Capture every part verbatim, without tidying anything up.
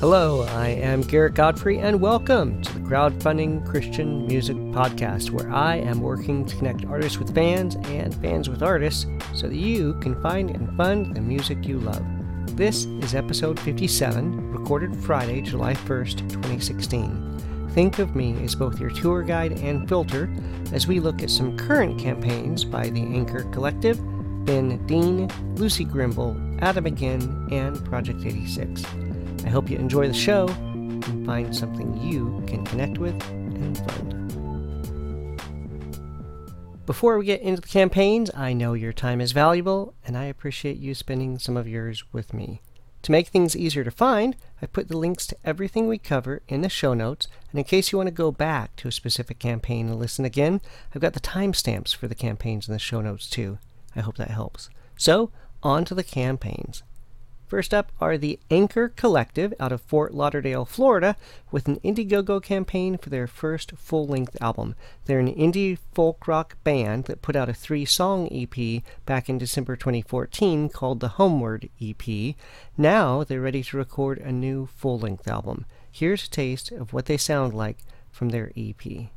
Hello, I am Garrett Godfrey, and welcome to the Crowdfunding Christian Music Podcast, where I am working to connect artists with fans and fans with artists so that you can find and fund the music you love. This is episode fifty-seven, recorded Friday, July first, twenty sixteen. Think of me as both your tour guide and filter as we look at some current campaigns by the Anchor Collective, Ben Dean, Lucy Grimble, Adam Again, and Project eighty-six. I hope you enjoy the show and find something you can connect with and fund. Before we get into the campaigns, I know your time is valuable, and I appreciate you spending some of yours with me. To make things easier to find, I put the links to everything we cover in the show notes, and in case you want to go back to a specific campaign and listen again, I've got the timestamps for the campaigns in the show notes too. I hope that helps. So, on to the campaigns. First up are the Anchor Collective out of Fort Lauderdale, Florida, with an Indiegogo campaign for their first full-length album. They're an indie folk rock band that put out a three-song E P back in December twenty fourteen called the Homeward E P. Now they're ready to record a new full-length album. Here's a taste of what they sound like from their E P.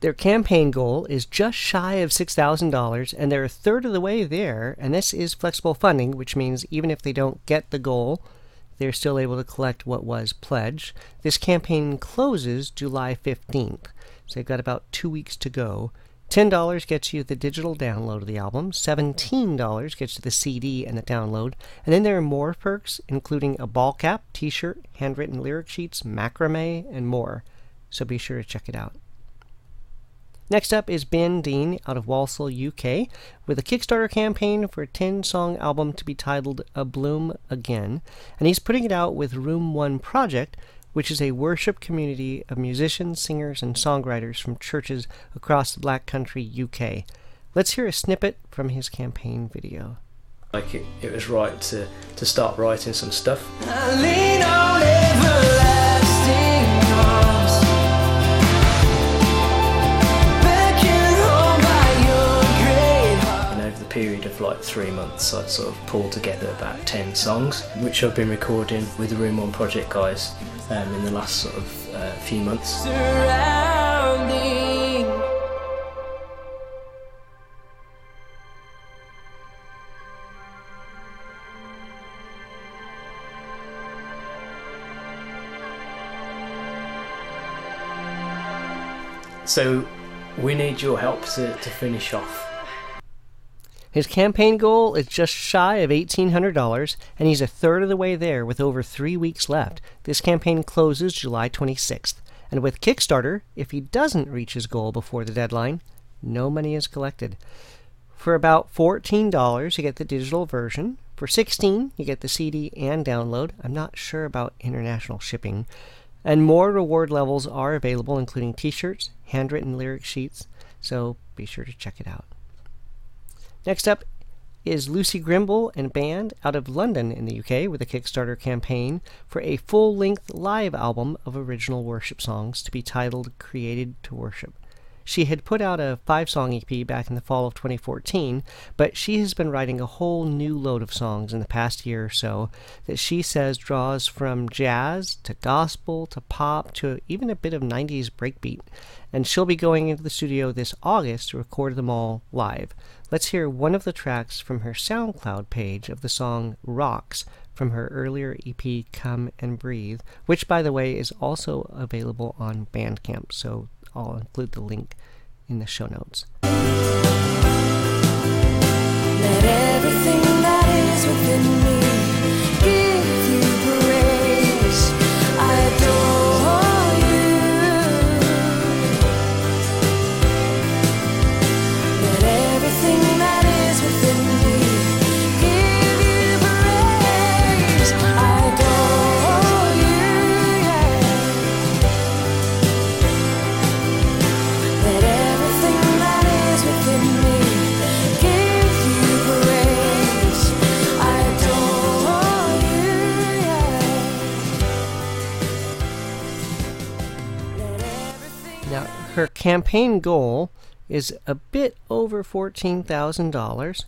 Their campaign goal is just shy of six thousand dollars, and they're a third of the way there, and this is flexible funding, which means even if they don't get the goal, they're still able to collect what was pledged. This campaign closes July fifteenth, so they've got about two weeks to go. ten dollars gets you the digital download of the album, seventeen dollars gets you the C D and the download, and then there are more perks, including a ball cap, t-shirt, handwritten lyric sheets, macrame, and more. So be sure to check it out. Next up is Ben Dean out of Walsall, U K, with a Kickstarter campaign for a ten-song album to be titled A Bloom Again, and he's putting it out with Room One Project, which is a worship community of musicians, singers, and songwriters from churches across the Black Country, U K. Let's hear a snippet from his campaign video. Like it, it was right to, to start writing some stuff. I lean on everlasting arms. Period of like three months, I'd sort of pulled together about ten songs, which I've been recording with the Room One Project guys um, in the last sort of uh, few months. Surrounding. So we need your help to, to finish off. His campaign goal is just shy of eighteen hundred dollars, and he's a third of the way there with over three weeks left. This campaign closes July twenty-sixth, and with Kickstarter, if he doesn't reach his goal before the deadline, no money is collected. For about fourteen dollars, you get the digital version. For sixteen dollars, you get the C D and download. I'm not sure about international shipping. And more reward levels are available, including t-shirts, handwritten lyric sheets, so be sure to check it out. Next up is Lucy Grimble and band out of London in the U K with a Kickstarter campaign for a full-length live album of original worship songs to be titled Created to Worship. She had put out a five-song E P back in the fall of twenty fourteen, but she has been writing a whole new load of songs in the past year or so that she says draws from jazz to gospel to pop to even a bit of nineties breakbeat, and she'll be going into the studio this August to record them all live. Let's hear one of the tracks from her SoundCloud page of the song Rocks from her earlier E P Come and Breathe, which by the way is also available on Bandcamp, so I'll include the link in the show notes. Let everything that is within me Her campaign goal is a bit over fourteen thousand dollars,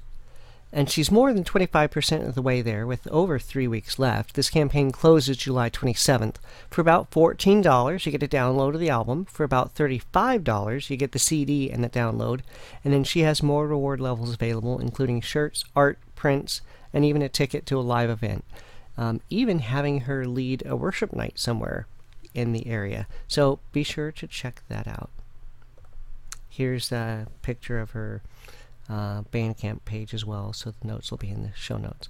and she's more than twenty-five percent of the way there with over three weeks left. This campaign closes July twenty-seventh. For about fourteen dollars, you get a download of the album. For about thirty-five dollars, you get the C D and the download. And then she has more reward levels available, including shirts, art, prints, and even a ticket to a live event. Um, even having her lead a worship night somewhere in the area. So be sure to check that out. Here's a picture of her uh, Bandcamp page as well, so the notes will be in the show notes.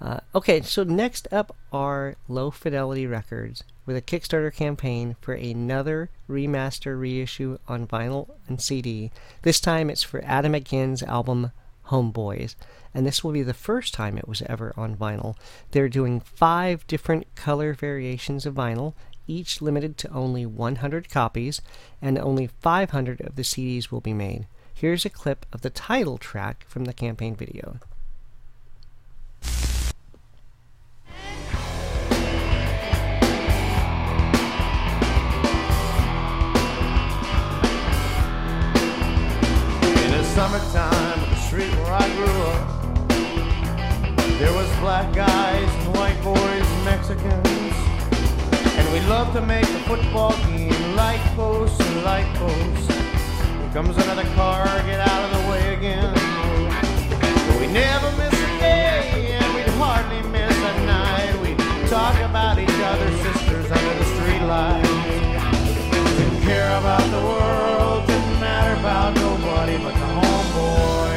Uh, okay, so next up are Low Fidelity Records with a Kickstarter campaign for another remaster reissue on vinyl and C D. This time it's for Adam Again's album Homeboys, and this will be the first time it was ever on vinyl. They're doing five different color variations of vinyl, each limited to only one hundred copies, and only five hundred of the C Ds will be made. Here's a clip of the title track from the campaign video. In the summertime, the street where I grew up, there was black guys and white boys and Mexicans. And we love to make the football team light posts and light posts. Here comes another car, get out of the way again. But we never miss a day, and we'd hardly miss a night. We'd talk about each other's sisters under the street lights. Didn't care about the world, didn't matter about nobody but the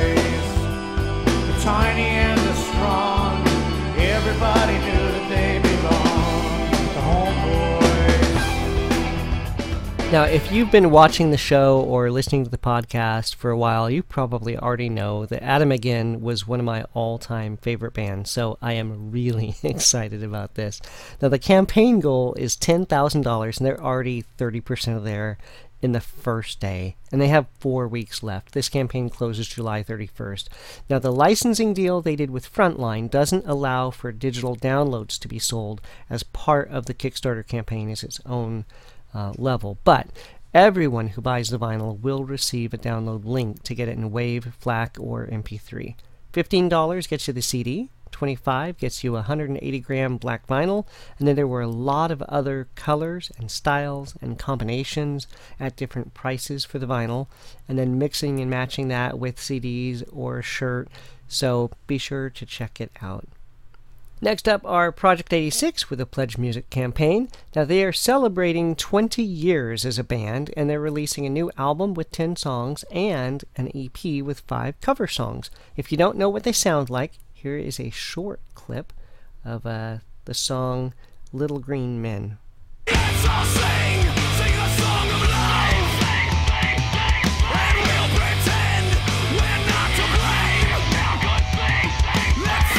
homeboys. The tiny and the strong, everybody knew that they belonged. Now, if you've been watching the show or listening to the podcast for a while, you probably already know that Adam Again was one of my all-time favorite bands, so I am really excited about this. Now, the campaign goal is ten thousand dollars, and they're already thirty percent there in the first day, and they have four weeks left. This campaign closes July thirty-first. Now, the licensing deal they did with Frontline doesn't allow for digital downloads to be sold as part of the Kickstarter campaign as its own Uh, level, but everyone who buys the vinyl will receive a download link to get it in WAV, FLAC, or M P three. fifteen dollars gets you the C D, twenty-five dollars gets you one hundred eighty gram black vinyl, and then there were a lot of other colors and styles and combinations at different prices for the vinyl, and then mixing and matching that with C Ds or a shirt, so be sure to check it out. Next up are Project eighty-six with a Pledge Music campaign. Now, they are celebrating twenty years as a band, and they're releasing a new album with ten songs and an E P with five cover songs. If you don't know what they sound like, here is a short clip of uh, the song Little Green Men. Let's all sing, sing the song of life, and we'll pretend we're not to blame. Let's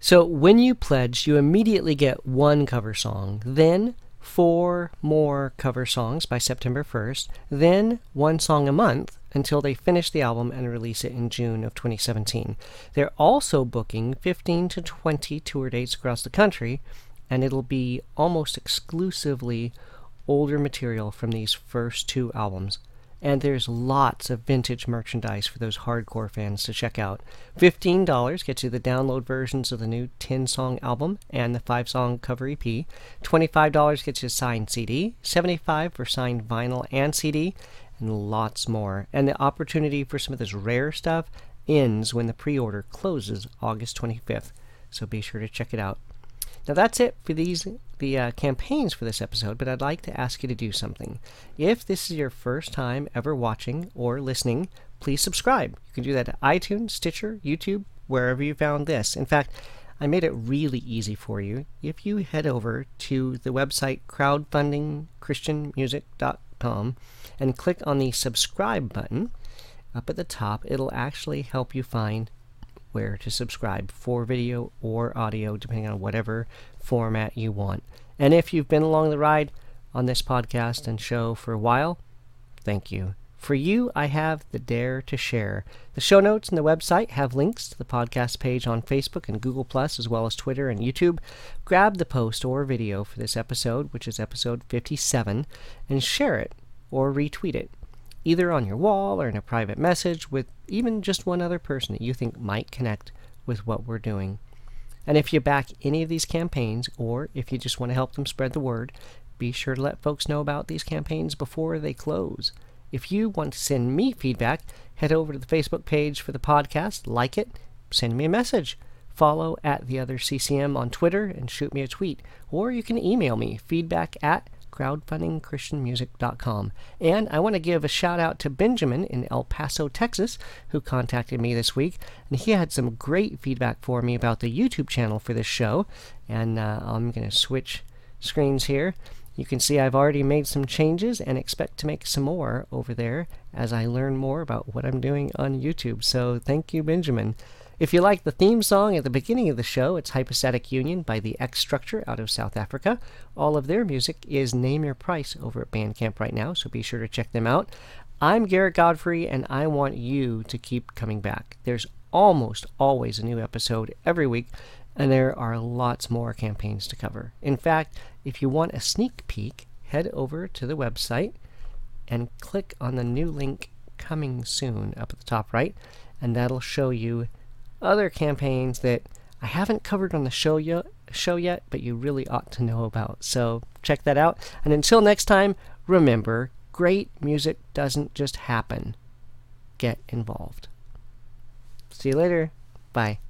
So when you pledge, you immediately get one cover song, then four more cover songs by September first, then one song a month until they finish the album and release it in June of twenty seventeen. They're also booking fifteen to twenty tour dates across the country, and it'll be almost exclusively older material from these first two albums. And there's lots of vintage merchandise for those hardcore fans to check out. fifteen dollars gets you the download versions of the new ten song album and the five song cover E P. twenty-five dollars gets you a signed C D, seventy-five dollars for signed vinyl and C D, and lots more. And the opportunity for some of this rare stuff ends when the pre-order closes August twenty-fifth, so be sure to check it out. Now, that's it for these the uh, campaigns for this episode, but I'd like to ask you to do something. If this is your first time ever watching or listening, please subscribe. You can do that at iTunes, Stitcher, YouTube, wherever you found this. In fact, I made it really easy for you. If you head over to the website crowdfunding christian music dot com and click on the subscribe button, up at the top, it'll actually help you find where to subscribe for video or audio, depending on whatever format you want. And if you've been along the ride on this podcast and show for a while, thank you. For you, I have the Dare to Share. The show notes and the website have links to the podcast page on Facebook and Google Plus, as well as Twitter and YouTube. Grab the post or video for this episode, which is episode fifty-seven, and share it or retweet it, either on your wall or in a private message with even just one other person that you think might connect with what we're doing. And if you back any of these campaigns, or if you just want to help them spread the word, be sure to let folks know about these campaigns before they close. If you want to send me feedback, head over to the Facebook page for the podcast, like it, send me a message, follow at The Other C C M on Twitter, and shoot me a tweet. Or you can email me, feedback at crowdfunding christian music dot com. And I want to give a shout out to Benjamin in El Paso, Texas, who contacted me this week, and he had some great feedback for me about the YouTube channel for this show. And uh, I'm going to switch screens here. You can see I've already made some changes and expect to make some more over there as I learn more about what I'm doing on YouTube. So thank you, Benjamin. If you like the theme song at the beginning of the show, it's Hypostatic Union by The X Structure out of South Africa. All of their music is Name Your Price over at Bandcamp right now, so be sure to check them out. I'm Garrett Godfrey, and I want you to keep coming back. There's almost always a new episode every week, and there are lots more campaigns to cover. In fact, if you want a sneak peek, head over to the website and click on the new link coming soon up at the top right, and that'll show you other campaigns that I haven't covered on the show yet, show yet, but you really ought to know about. So check that out. And until next time, remember, great music doesn't just happen. Get involved. See you later. Bye.